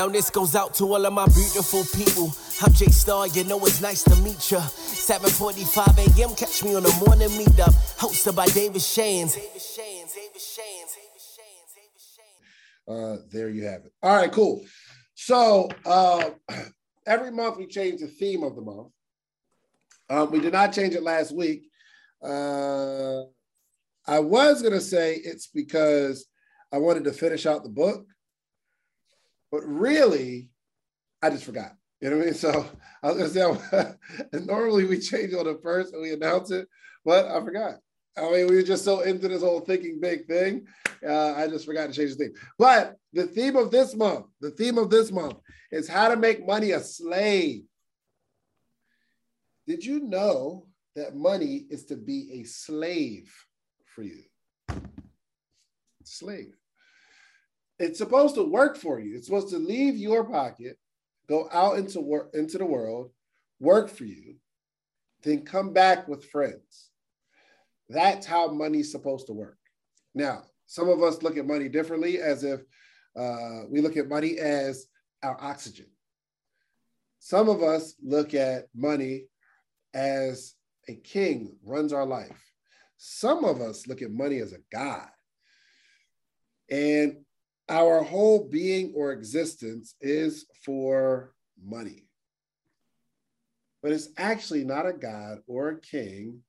Now this goes out to all of my beautiful people. I'm Jay Star, you know it's nice to meet ya. 7:45 a.m., catch me on The Morning Meetup, hosted by David Shands. There you have it. All right, cool. So every month we change the theme of the month. We did not change it last week. I was going to say it's because I wanted to finish out the book, but really, I just forgot. You know what I mean? So I was going to say, and normally we change on the first and we announce it, but I forgot. I mean, we were just so into this whole thinking big thing. I just forgot to change the theme. But the theme of this month is how to make money a slave. Did you know that money is to be a slave for you? Slave. It's supposed to work for you. It's supposed to leave your pocket, go out into the world, work for you, then come back with friends. That's how money's supposed to work. Now, some of us look at money differently, as if we look at money as our oxygen. Some of us look at money as a king runs our life. Some of us look at money as a god. And our whole being or existence is for money. But it's actually not a god or a king.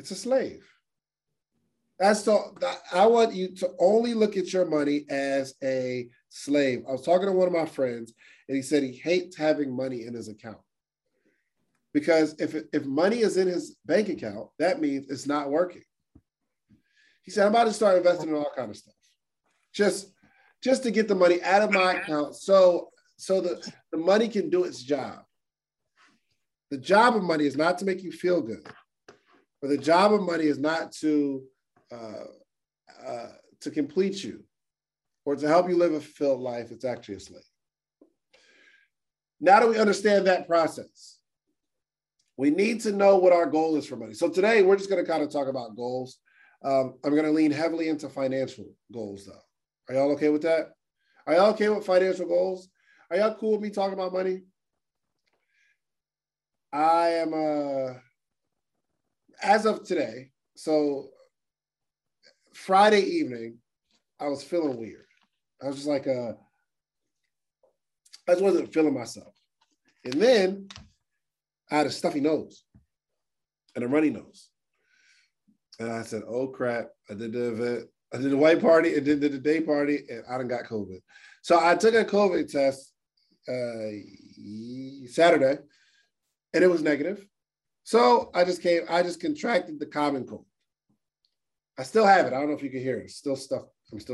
It's a slave. I want you to only look at your money as a slave. I was talking to one of my friends, and he said he hates having money in his account. Because if money is in his bank account, that means it's not working. He said, I'm about to start investing in all kinds of stuff. Just to get the money out of my account so the money can do its job. The job of money is not to make you feel good. But the job of money is not to complete you or to help you live a fulfilled life. It's actually a slave. Now that we understand that process, we need to know what our goal is for money. So today we're just going to kind of talk about goals. I'm going to lean heavily into financial goals, though. Are y'all okay with that? Are y'all okay with financial goals? Are y'all cool with me talking about money? I am as of today, so Friday evening, I was feeling weird. I was just like, I just wasn't feeling myself. And then I had a stuffy nose and a runny nose. And I said, oh crap, I did the event. I did the white party and then did the day party and I done got COVID. So I took a COVID test Saturday and it was negative. So I just contracted the common cold. I still have it. I don't know if you can hear it. I'm still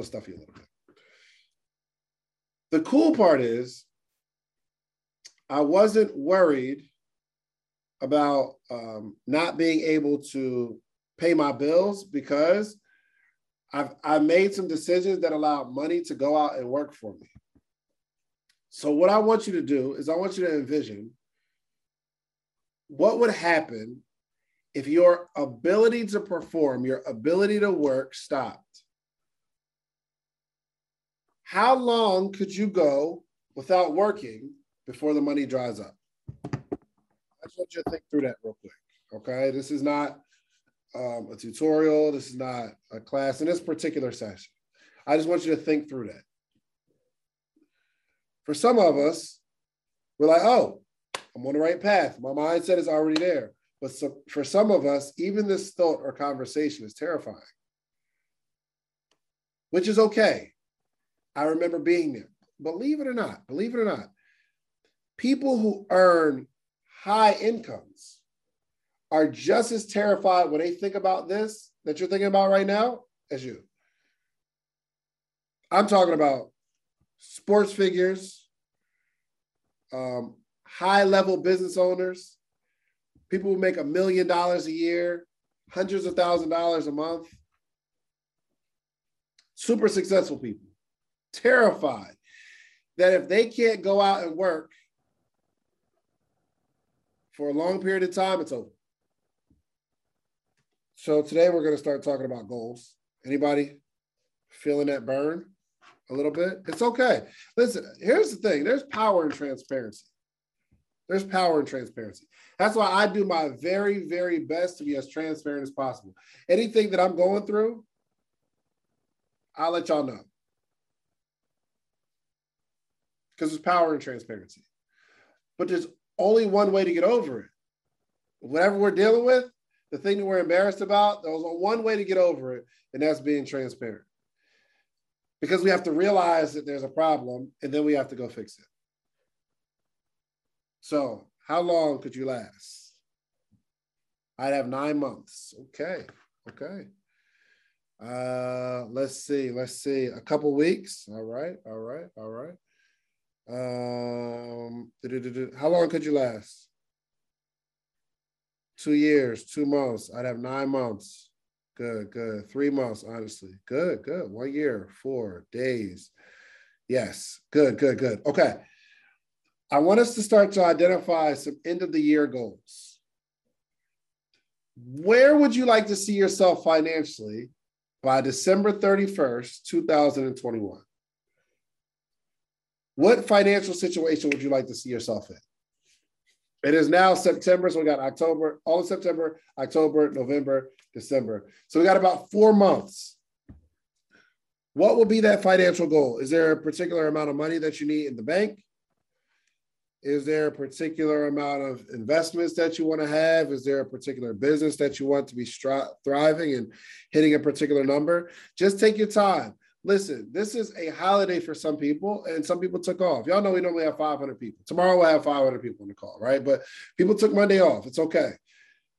stuffy a little bit. The cool part is I wasn't worried about not being able to pay my bills because I made some decisions that allowed money to go out and work for me. So what I want you to do is I want you to envision what would happen if your ability to perform, your ability to work stopped. How long could you go without working before the money dries up? I just want you to think through that real quick, okay? This is not a tutorial. This is not a class in this particular session. I just want you to think through that. For some of us, we're like, oh, I'm on the right path. My mindset is already there. But for some of us, even this thought or conversation is terrifying, which is okay. I remember being there. Believe it or not, people who earn high incomes are just as terrified when they think about this that you're thinking about right now as you. I'm talking about sports figures, high-level business owners, people who make $1 million a year, hundreds of thousands of dollars a month, super successful people, terrified that if they can't go out and work for a long period of time, it's over. So today we're going to start talking about goals. Anybody feeling that burn? a little bit. It's okay. Listen, here's the thing. There's power in transparency. There's power in transparency. That's why I do my very, very best to be as transparent as possible. Anything that I'm going through, I'll let y'all know. Because there's power in transparency. But there's only one way to get over it. Whatever we're dealing with, the thing that we're embarrassed about, there's only one way to get over it, and that's being transparent. Because we have to realize that there's a problem, and then we have to go fix it. So how long could you last? I'd have 9 months. Okay, okay. Let's see. A couple weeks. All right. How long could you last? 2 years, 2 months. I'd have 9 months. Good. 3 months, honestly. Good. 1 year, 4 days. Yes, good. Okay. I want us to start to identify some end of the year goals. Where would you like to see yourself financially by December 31st, 2021? What financial situation would you like to see yourself in? It is now September, so we got October, all of September, October, November, December. So we got about 4 months. What will be that financial goal? Is there a particular amount of money that you need in the bank? Is there a particular amount of investments that you want to have? Is there a particular business that you want to be thriving and hitting a particular number? Just take your time. Listen, this is a holiday for some people, and some people took off. Y'all know we normally have 500 people. Tomorrow we'll have 500 people on the call, right? But people took Monday off. It's okay.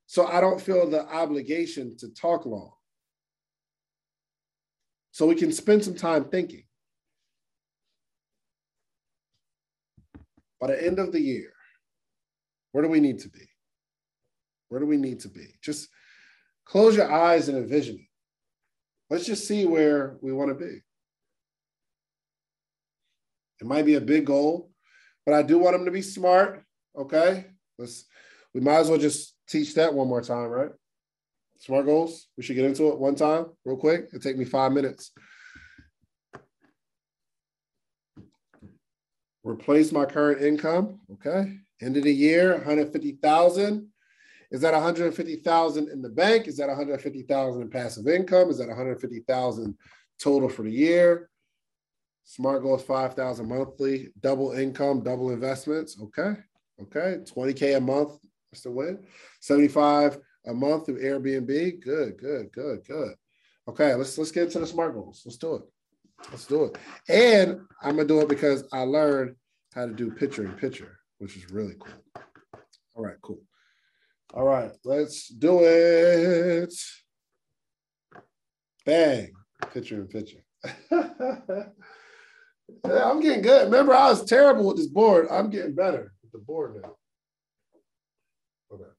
So I don't feel the obligation to talk long. So we can spend some time thinking. By the end of the year, where do we need to be? Where do we need to be? Just close your eyes and envision it. Let's just see where we want to be. It might be a big goal, but I do want them to be smart, okay? We might as well just teach that one more time, right? SMART goals, we should get into it one time real quick. It'll take me 5 minutes. Replace my current income, okay? End of the year, $150,000. Is that $150,000 in the bank? Is that $150,000 in passive income? Is that $150,000 total for the year? SMART goals, $5,000 monthly, double income, double investments, okay. $20K a month, Mr. Wynn. $75 a month through Airbnb. Good. Okay, let's get into the SMART goals. Let's do it. And I'm gonna do it because I learned how to do picture-in-picture, which is really cool. All right, cool. All right, let's do it. Bang, picture-in-picture. I'm getting good. Remember, I was terrible with this board. I'm getting better with the board now. Okay,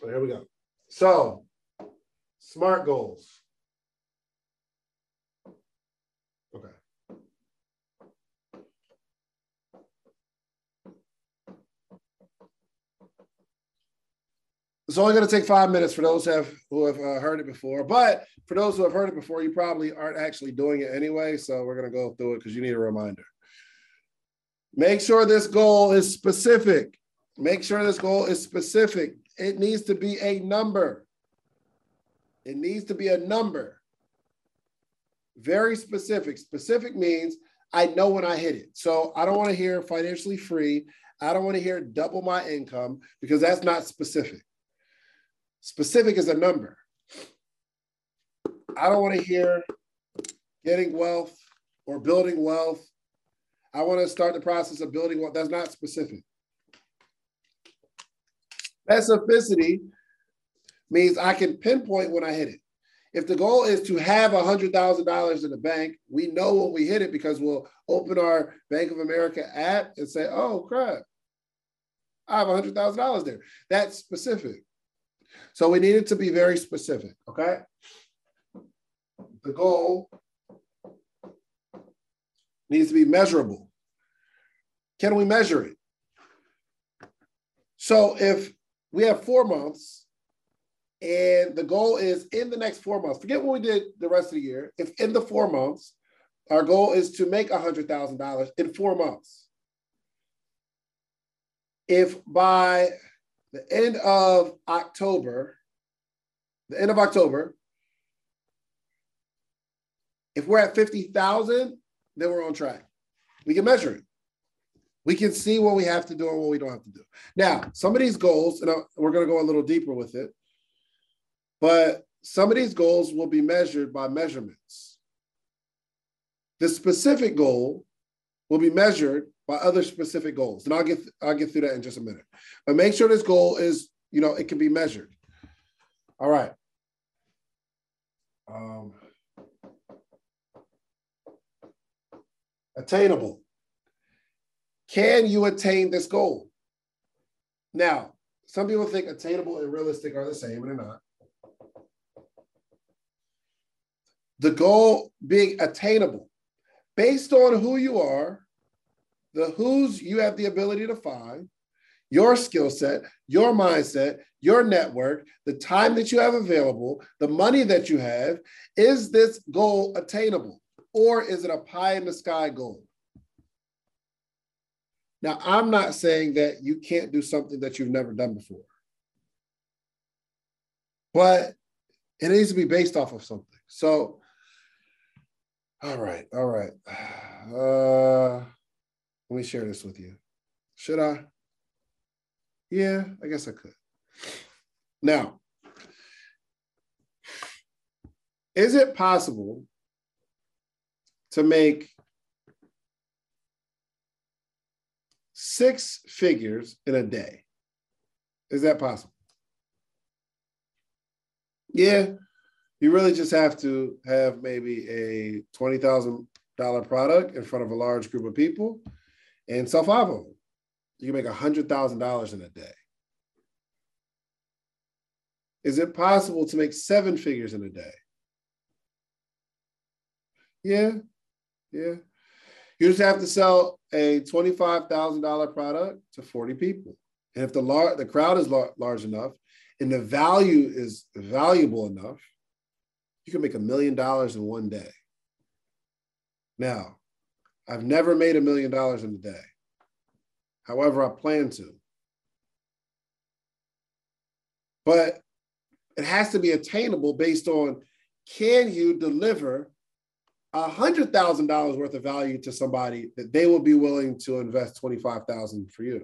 so here we go. So, SMART goals. It's only going to take 5 minutes for those who have heard it before, but for those who have heard it before, you probably aren't actually doing it anyway, so we're going to go through it because you need a reminder. Make sure this goal is specific. It needs to be a number. Very specific. Specific means I know when I hit it. So I don't want to hear financially free. I don't want to hear double my income because that's not specific. Specific is a number. I don't want to hear getting wealth or building wealth. I want to start the process of building wealth. That's not specific. Specificity means I can pinpoint when I hit it. If the goal is to have $100,000 in the bank, we know when we hit it because we'll open our Bank of America app and say, oh, crap, I have $100,000 there. That's specific. So we needed to be very specific, okay? The goal needs to be measurable. Can we measure it? So if we have 4 months and the goal is in the next 4 months, forget what we did the rest of the year. If in the 4 months, Our goal is to make $100,000 in 4 months. If by the end of October, if we're at 50,000, then we're on track. We can measure it. We can see what we have to do and what we don't have to do. Now, some of these goals, and we're going to go a little deeper with it, but some of these goals will be measured by measurements. The specific goal will be measured by other specific goals. And I'll get through that in just a minute. But make sure this goal is, you know, it can be measured. All right. Attainable. Can you attain this goal? Now, some people think attainable and realistic are the same, and they're not. The goal being attainable, based on who you are, the who's you have the ability to find, your skill set, your mindset, your network, the time that you have available, the money that you have, is this goal attainable? Or is it a pie in the sky goal? Now, I'm not saying that you can't do something that you've never done before, but it needs to be based off of something. So, all right. Let me share this with you. Should I? Yeah, I guess I could. Now, is it possible to make 6 figures in a day? Is that possible? Yeah, you really just have to have maybe a $20,000 product in front of a large group of people and sell 5 of them. You can make $100,000 in a day. Is it possible to make 7 figures in a day? Yeah. You just have to sell a $25,000 product to 40 people. And if the crowd is large enough and the value is valuable enough, you can make $1 million in one day. Now, I've never made $1 million in a day. However, I plan to. But it has to be attainable based on, can you deliver $100,000 worth of value to somebody that they will be willing to invest $25,000 for you?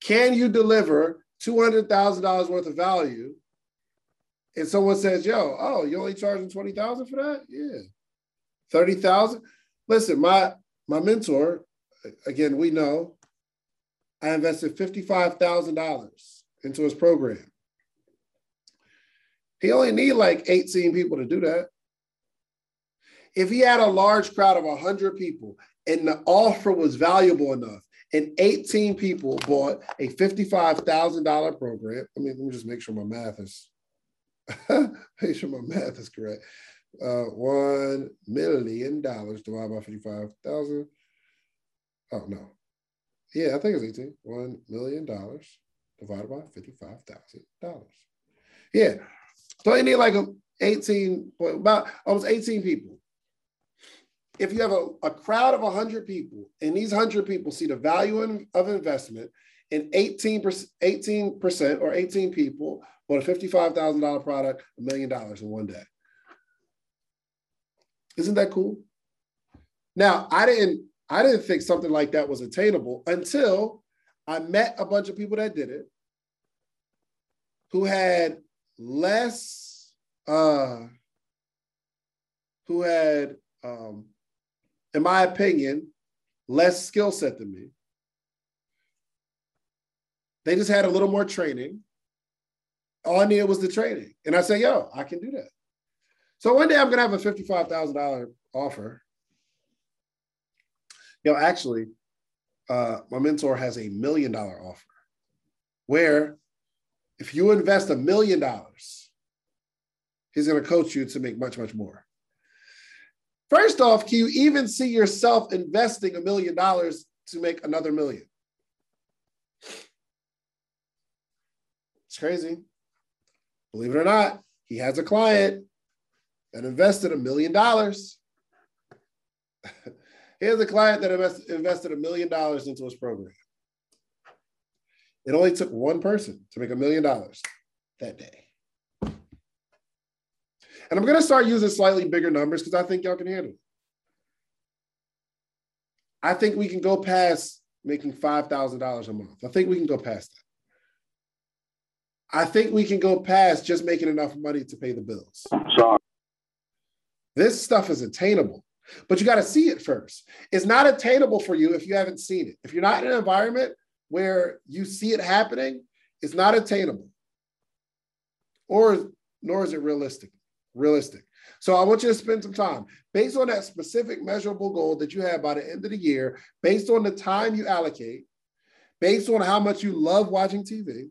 Can you deliver $200,000 worth of value and someone says, you only charging $20,000 for that? Yeah. $30,000? Listen, my mentor, again, we know, I invested $55,000 into his program. He only need like 18 people to do that. If he had a large crowd of 100 people and the offer was valuable enough and 18 people bought a $55,000 program, let me just make sure my math is correct. $1 million divided by 55,000. Oh, no. Yeah, I think it's 18. $1 million divided by $55,000. Yeah. So you need like almost 18 people. If you have a crowd of 100 people and these 100 people see the value of investment and 18% or 18 people bought a $55,000 product, $1 million in one day. Isn't that cool? Now, I didn't think something like that was attainable until I met a bunch of people that did it, who had, in my opinion, less skill set than me. They just had a little more training. All I needed was the training. And I said, I can do that. So one day I'm going to have a $55,000 offer. My mentor has a $1 million offer where if you invest $1 million, he's going to coach you to make much, much more. First off, can you even see yourself investing $1 million to make another $1 million? It's crazy. Believe it or not, he has a client and invested $1 million. Here's a client that invested $1 million into his program. It only took one person to make $1 million that day. And I'm going to start using slightly bigger numbers because I think y'all can handle it. I think we can go past making $5,000 a month. I think we can go past that. I think we can go past just making enough money to pay the bills. Sorry. This stuff is attainable, but you got to see it first. It's not attainable for you if you haven't seen it. If you're not in an environment where you see it happening, it's not attainable, or nor is it realistic. So I want you to spend some time based on that specific measurable goal that you have by the end of the year, based on the time you allocate, based on how much you love watching TV,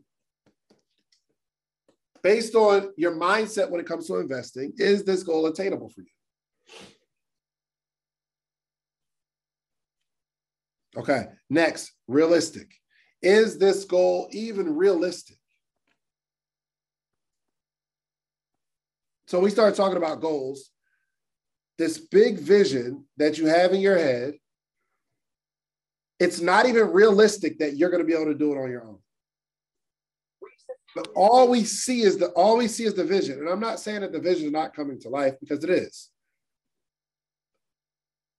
based on your mindset when it comes to investing. Is this goal attainable for you? Okay, next, realistic. Is this goal even realistic? So we start talking about goals, this big vision that you have in your head. It's not even realistic that you're going to be able to do it on your own. But all we see is the vision. And I'm not saying that the vision is not coming to life, because it is.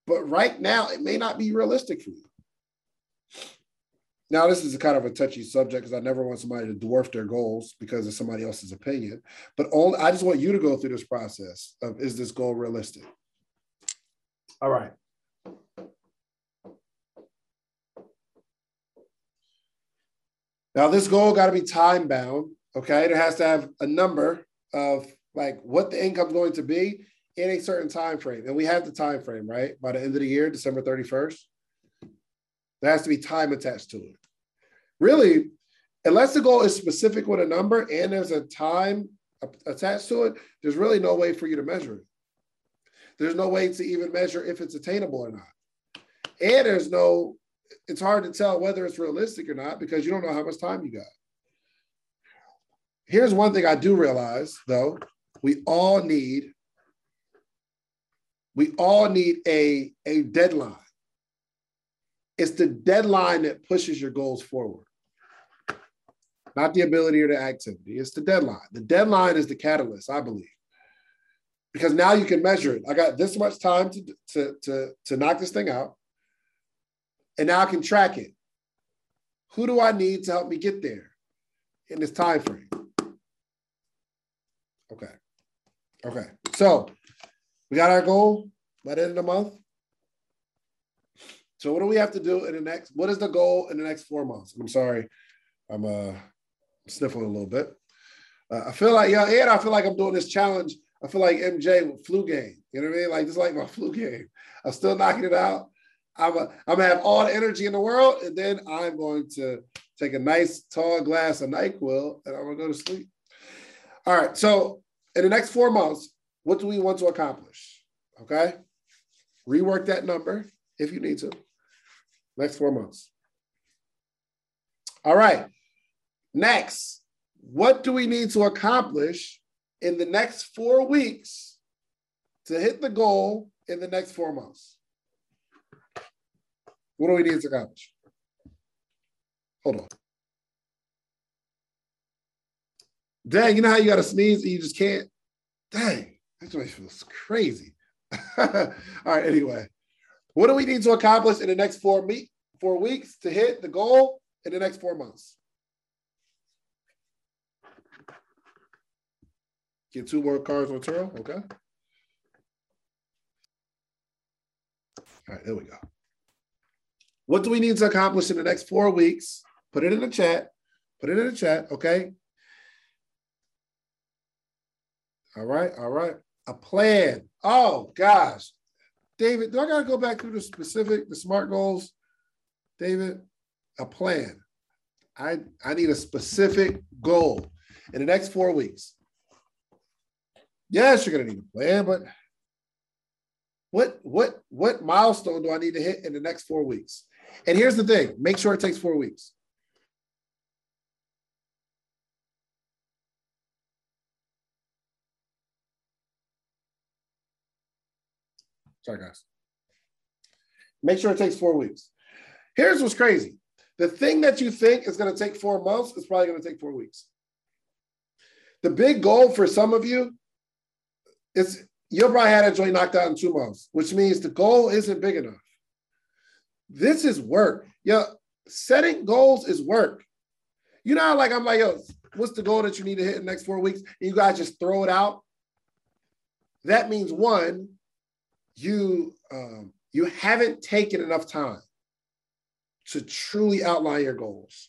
But right now, it may not be realistic for you. Now, this is a kind of a touchy subject because I never want somebody to dwarf their goals because of somebody else's opinion. But I just want you to go through this process of, is this goal realistic? All right. Now, this goal got to be time bound, okay? It has to have a number of like what the income's going to be in a certain time frame. And we have the time frame, right? By the end of the year, December 31st. There has to be time attached to it. Really, unless the goal is specific with a number and there's a time attached to it, there's really no way for you to measure it. There's no way to even measure if it's attainable or not. And it's hard to tell whether it's realistic or not because you don't know how much time you got. Here's one thing I do realize, though. We all need a deadline. It's the deadline that pushes your goals forward, not the ability or the activity. It's the deadline. The deadline is the catalyst, I believe, because now you can measure it. I got this much time to knock this thing out, and now I can track it. Who do I need to help me get there in this time frame? Okay. So we got our goal by the end of the month. So what do we have to do what is the goal in the next 4 months? I'm sorry, I'm sniffling a little bit. I feel like, yeah, and I feel like I'm doing this challenge. I feel like MJ with flu game, you know what I mean? Like, this is like my flu game. I'm still knocking it out. I'm gonna have all the energy in the world, and then I'm going to take a nice tall glass of NyQuil, and I'm gonna go to sleep. All right, so in the next 4 months, what do we want to accomplish? Okay, rework that number if you need to. Next 4 months. All right. Next, what do we need to accomplish in the next 4 weeks to hit the goal in the next 4 months? What do we need to accomplish? Hold on. Dang, you know how you got to sneeze and you just can't? Dang, that just feels crazy. All right, anyway. What do we need to accomplish in the next 4 weeks to hit the goal in the next 4 months? Get 2 more cards on Turo, okay? All right, there we go. What do we need to accomplish in the next 4 weeks? Put it in the chat, okay? All right. A plan. Oh, gosh. David, do I got to go back through the SMART goals? David, a plan. I need a specific goal in the next 4 weeks. Yes, you're going to need a plan, but what milestone do I need to hit in the next 4 weeks? And here's the thing. Make sure it takes 4 weeks. Sorry, guys. Make sure it takes 4 weeks. Here's what's crazy. The thing that you think is going to take 4 months is probably going to take 4 weeks. The big goal for some of you is you'll probably have that joint knocked out in 2 months, which means the goal isn't big enough. This is work. Yeah, setting goals is work. You know how like I'm like, yo, what's the goal that you need to hit in the next 4 weeks? And you guys just throw it out. That means one, you haven't taken enough time to truly outline your goals.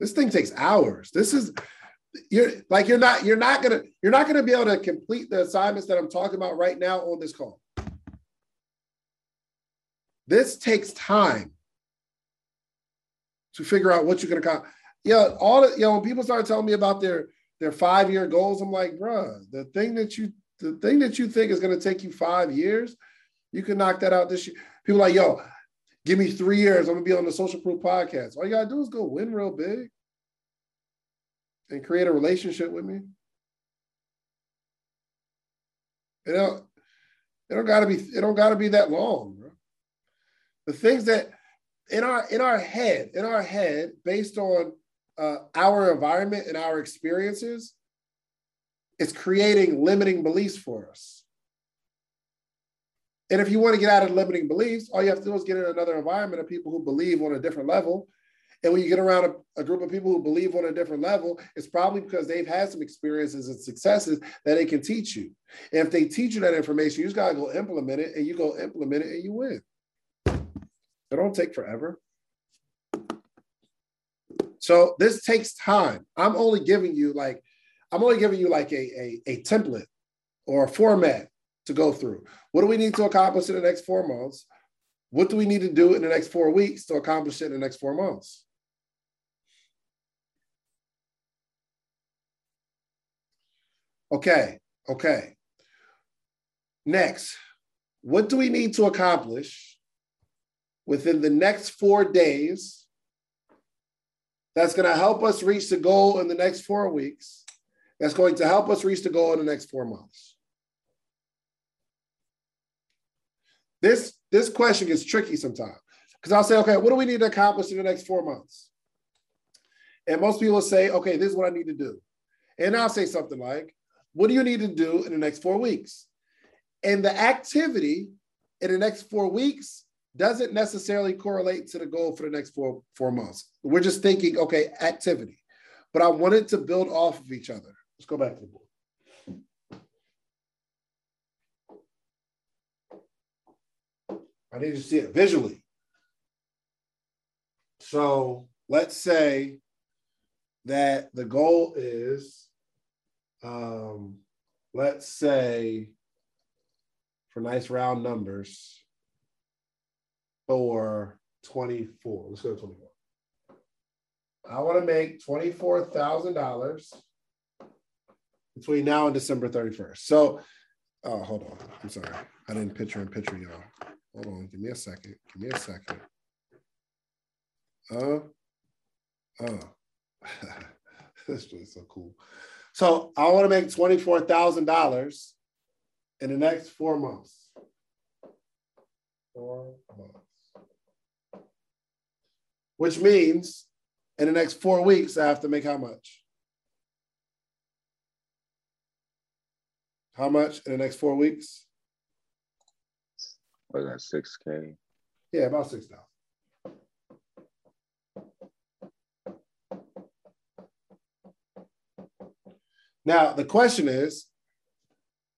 This thing takes hours. This is you're not gonna be able to complete the assignments that I'm talking about right now on this call. This takes time to figure out what you're gonna accomplish. Yeah, when people start telling me about their 5-year goals, I'm like, bruh, the thing that you think is gonna take you 5 years, you can knock that out this year. People are like, yo, give me 3 years. I'm going to be on the Social Proof Podcast. All you got to do is go win real big and create a relationship with me. It don't got to be that long, bro. The things that in our head, based on our environment and our experiences, it's creating limiting beliefs for us. And if you want to get out of limiting beliefs, all you have to do is get in another environment of people who believe on a different level. And when you get around a group of people who believe on a different level, it's probably because they've had some experiences and successes that they can teach you. And if they teach you that information, you just got to go implement it, and you go implement it and you win. It don't take forever. So this takes time. I'm only giving you like a template or a format to go through. What do we need to accomplish in the next 4 months? What do we need to do in the next 4 weeks to accomplish it in the next 4 months? Okay. Next, what do we need to accomplish within the next 4 days that's going to help us reach the goal in the next 4 weeks, that's going to help us reach the goal in the next 4 months? This question gets tricky sometimes because I'll say, okay, what do we need to accomplish in the next 4 months? And most people will say, okay, this is what I need to do. And I'll say something like, what do you need to do in the next 4 weeks? And the activity in the next 4 weeks doesn't necessarily correlate to the goal for the next four months. We're just thinking, okay, activity. But I wanted to build off of each other. Let's go back to the board. I need to see it visually. So let's say that the goal is, let's say, for nice round numbers, for 24. Let's go to 24. I want to make $24,000 between now and December 31st. So, oh, hold on. I'm sorry. I didn't picture, y'all. Hold on, give me a second. This is so cool. So I want to make $24,000 in the next 4 months. 4 months. Which means in the next 4 weeks, I have to make how much? How much in the next 4 weeks? Was that 6K? Yeah, about 6,000. Now the question is,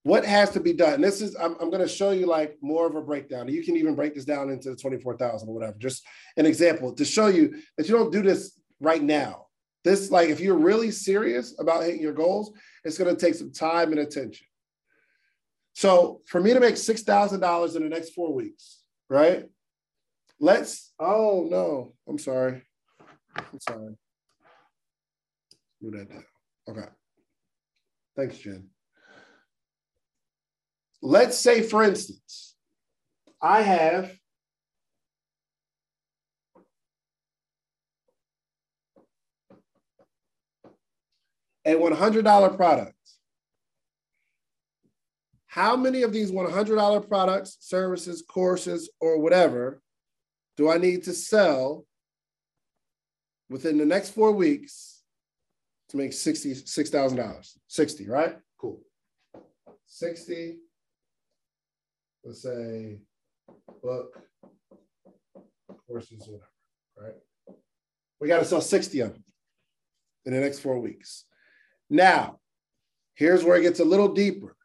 what has to be done? This is I'm going to show you like more of a breakdown. You can even break this down into the 24,000 or whatever. Just an example to show you that you don't do this right now. This, like, if you're really serious about hitting your goals, it's going to take some time and attention. So for me to make $6,000 in the next 4 weeks, right? I'm sorry. Move that down. Okay. Thanks, Jen. Let's say, for instance, I have a $100 product. how many of these $100 products, services, courses, or whatever do I need to sell within the next 4 weeks to make $66,000? 60, right? Cool. 60, let's say book, courses, whatever, right? We got to sell 60 of them in the next 4 weeks. Now, here's where it gets a little deeper.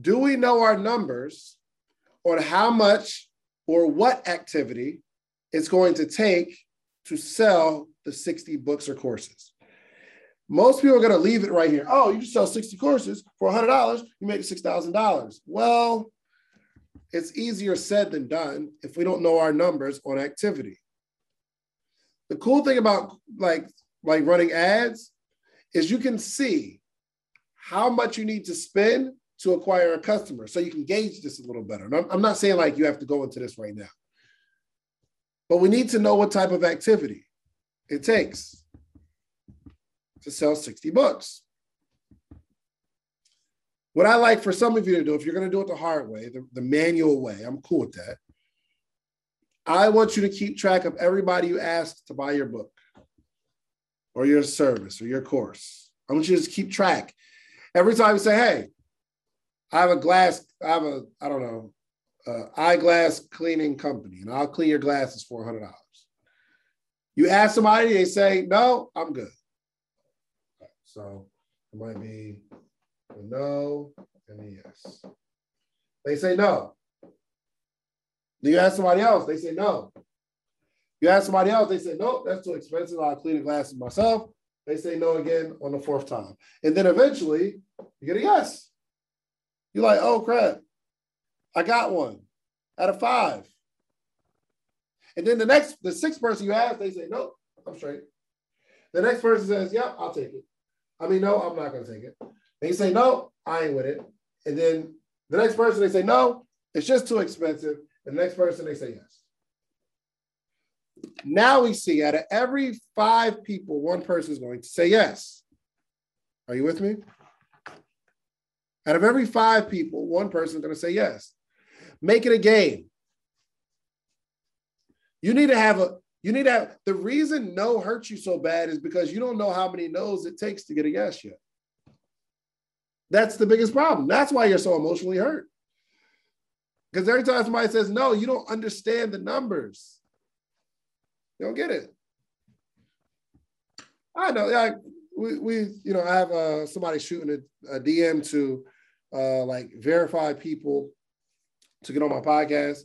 Do we know our numbers on how much or what activity it's going to take to sell the 60 books or courses? Most people are going to leave it right here. Oh, you sell 60 courses for $100, you make $6,000. Well, it's easier said than done if we don't know our numbers on activity. The cool thing about like running ads is you can see how much you need to spend to acquire a customer. So you can gauge this a little better. And I'm not saying like you have to go into this right now, but we need to know what type of activity it takes to sell 60 books. What I like for some of you to do, if you're gonna do it the hard way, the manual way, I'm cool with that. I want you to keep track of everybody you ask to buy your book or your service or your course. I want you to just keep track. Every time you say, hey, eyeglass cleaning company, and I'll clean your glasses for $100. You ask somebody, they say, no, I'm good. So it might be a no and a yes. They say no. You ask somebody else, they say no. You ask somebody else, they say, nope, that's too expensive. I'll clean the glasses myself. They say no again on the fourth time. And then eventually you get a yes. You're like, oh crap, I got one out of 5. And then the sixth person you ask, they say, nope, I'm straight. The next person says, yeah, I'll take it. I mean, no, I'm not gonna take it. They say, no, I ain't with it. And then the next person, they say, no, it's just too expensive. And the next person, they say yes. Now we see out of every 5 people, one person is going to say yes. Are you with me? Out of every 5 people, one person is going to say yes. Make it a game. You need to have the reason no hurts you so bad is because you don't know how many no's it takes to get a yes yet. That's the biggest problem. That's why you're so emotionally hurt. Because every time somebody says no, you don't understand the numbers. You don't get it. I know. Like, I have somebody shooting a DM to verify people to get on my podcast.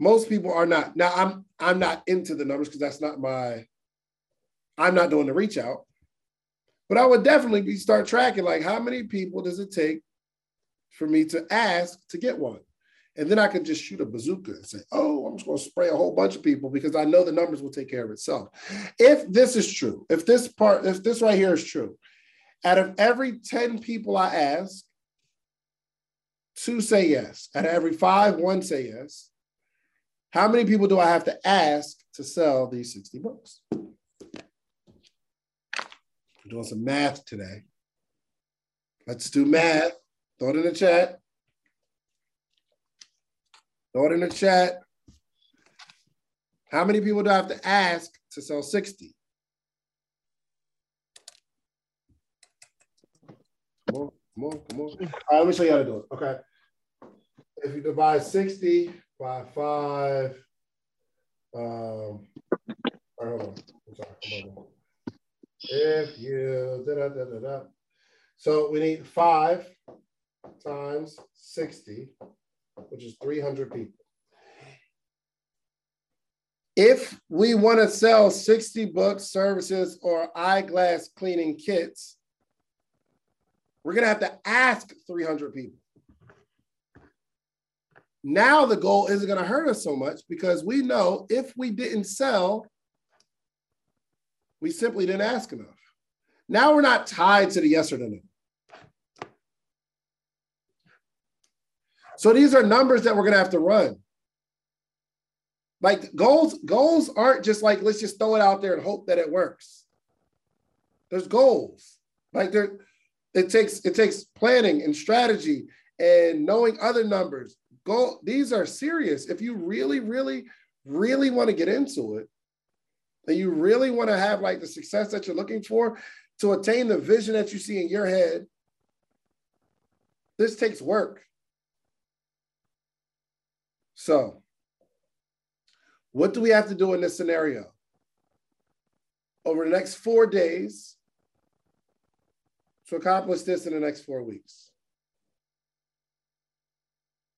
Most people are not. Now I'm not into the numbers because I'm not doing the reach out. But I would definitely start tracking like how many people does it take for me to ask to get one? And then I could just shoot a bazooka and say, oh, I'm just going to spray a whole bunch of people because I know the numbers will take care of itself. If this is true, if this right here is true, out of every 10 people I ask, 2 say yes. Out of every 5, 1 say yes. How many people do I have to ask to sell these 60 books? I'm doing some math today. Let's do math. Throw it in the chat. How many people do I have to ask to sell 60? Come on. All right, let me show you how to do it. Okay. If you divide 60 by 5, So we need 5 times 60. Which is 300 people. If we want to sell 60 books, services, or eyeglass cleaning kits, we're going to have to ask 300 people. Now the goal isn't going to hurt us so much because we know if we didn't sell, we simply didn't ask enough. Now we're not tied to the yes or the no. So these are numbers that we're going to have to run. Like goals aren't just like, let's just throw it out there and hope that it works. There's goals. Like It takes planning and strategy and knowing other numbers. These are serious. If you really, really, really want to get into it, and you really want to have like the success that you're looking for to attain the vision that you see in your head, this takes work. So what do we have to do in this scenario? Over the next 4 days, to accomplish this in the next 4 weeks.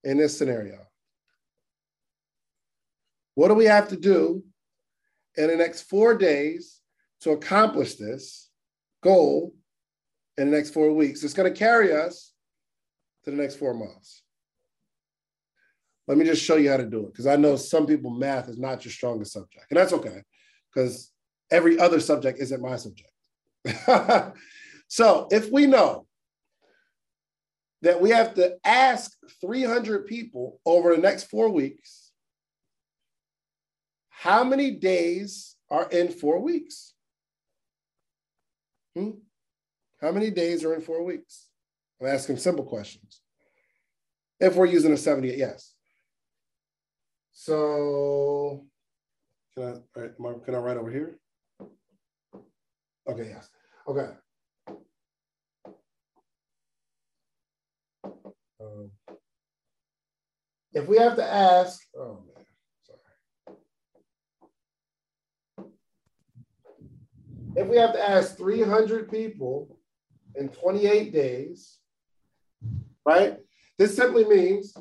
In this scenario, what do we have to do in the next 4 days to accomplish this goal in the next 4 weeks? It's going to carry us to the next 4 months. Let me just show you how to do it, because I know some people, math is not your strongest subject. And that's okay, because every other subject isn't my subject. So if we know that we have to ask 300 people over the next 4 weeks, how many days are in 4 weeks? How many days are in 4 weeks? I'm asking simple questions. If we're using a 78, yes. So can I write over here? Okay, yes, okay. If we have to ask, oh man, sorry. If we have to ask 300 people in 28 days, right? This simply means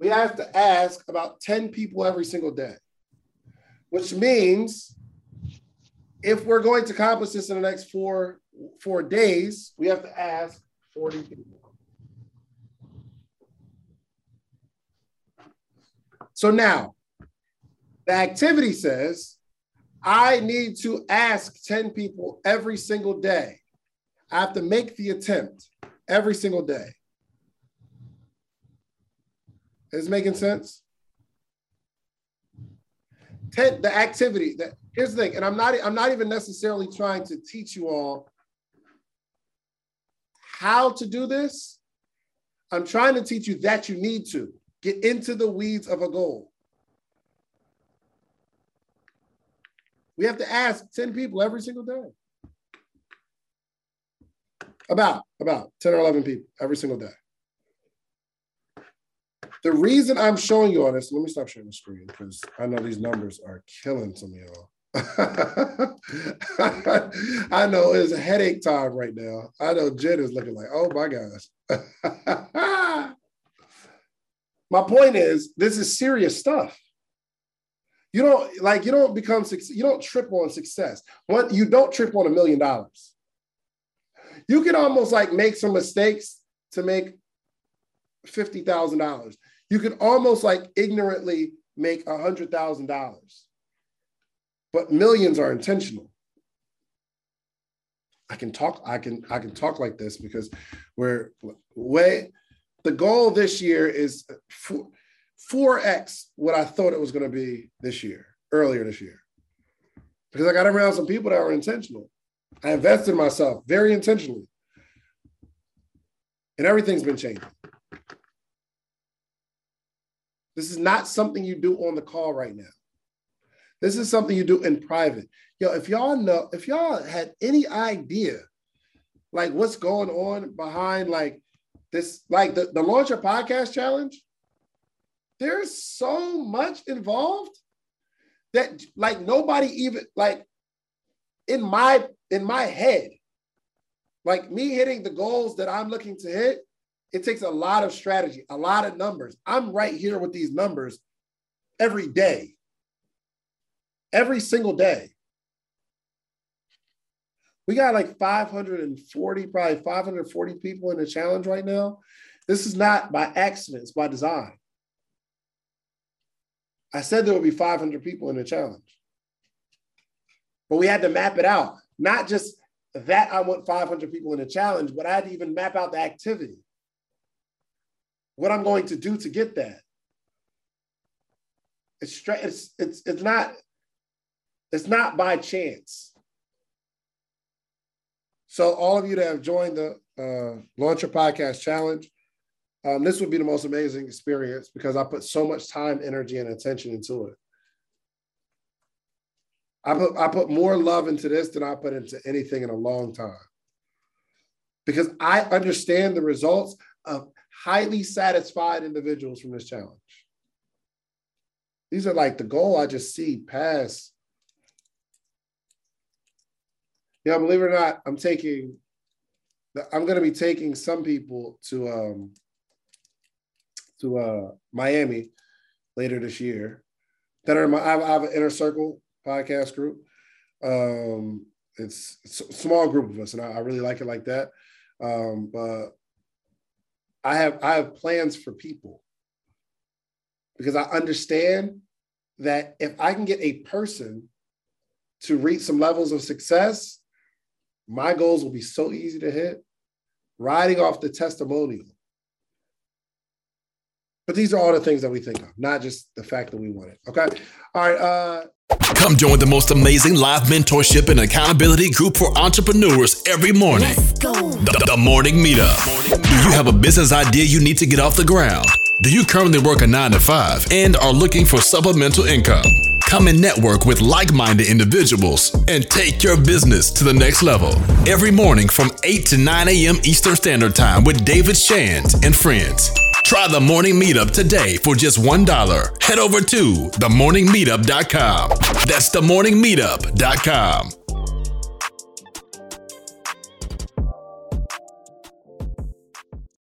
we have to ask about 10 people every single day, which means if we're going to accomplish this in the next four days, we have to ask 40 people. So now, the activity says, I need to ask 10 people every single day. I have to make the attempt every single day. Is this making sense? The activity, here's the thing, and I'm not even necessarily trying to teach you all how to do this. I'm trying to teach you that you need to get into the weeds of a goal. We have to ask 10 people every single day. About 10 or 11 people every single day. The reason I'm showing you all this, let me stop sharing the screen because I know these numbers are killing some of y'all. I know it's headache time right now. I know Jen is looking like, oh my gosh. My point is, this is serious stuff. You don't trip on success. You don't trip on $1 million. You can almost like make some mistakes to make $50,000. You can almost like ignorantly make $100,000. But millions are intentional. I can talk like this because the goal this year is 4x what I thought it was going to be earlier this year. Because I got around some people that were intentional. I invested in myself very intentionally. And everything's been changing. This is not something you do on the call right now. This is something you do in private. Yo, if y'all had any idea, like what's going on behind like this, like the Launcher Podcast Challenge, there's so much involved that like nobody even, like in my head, like me hitting the goals that I'm looking to hit, it takes a lot of strategy, a lot of numbers. I'm right here with these numbers every day. Every single day. We got like 540 people in the challenge right now. This is not by accident, it's by design. I said there would be 500 people in the challenge, but we had to map it out. Not just that I want 500 people in the challenge, but I had to even map out the activity. What I'm going to do to get that. It's not by chance. So all of you that have joined the Launcher Podcast Challenge, this would be the most amazing experience because I put so much time, energy, and attention into it. I put more love into this than I put into anything in a long time because I understand the results of highly satisfied individuals from this challenge. These are like the goal I just see pass. You know, believe it or not, I'm going to be taking some people to Miami later this year. That are I have an inner circle podcast group. It's a small group of us, and I really like it like that. But I have plans for people because I understand that if I can get a person to reach some levels of success, my goals will be so easy to hit, riding off the testimonial. But these are all the things that we think of, not just the fact that we want it. Okay. All right. Come join the most amazing live mentorship and accountability group for entrepreneurs every morning. Let's go. The Morning Meetup. Do you have a business idea you need to get off the ground? Do you currently work a 9-to-5 and are looking for supplemental income? Come and network with like-minded individuals and take your business to the next level. Every morning from 8 to 9 a.m. Eastern Standard Time with David Shands and friends. Try the Morning Meetup today for just $1. Head over to themorningmeetup.com. That's themorningmeetup.com.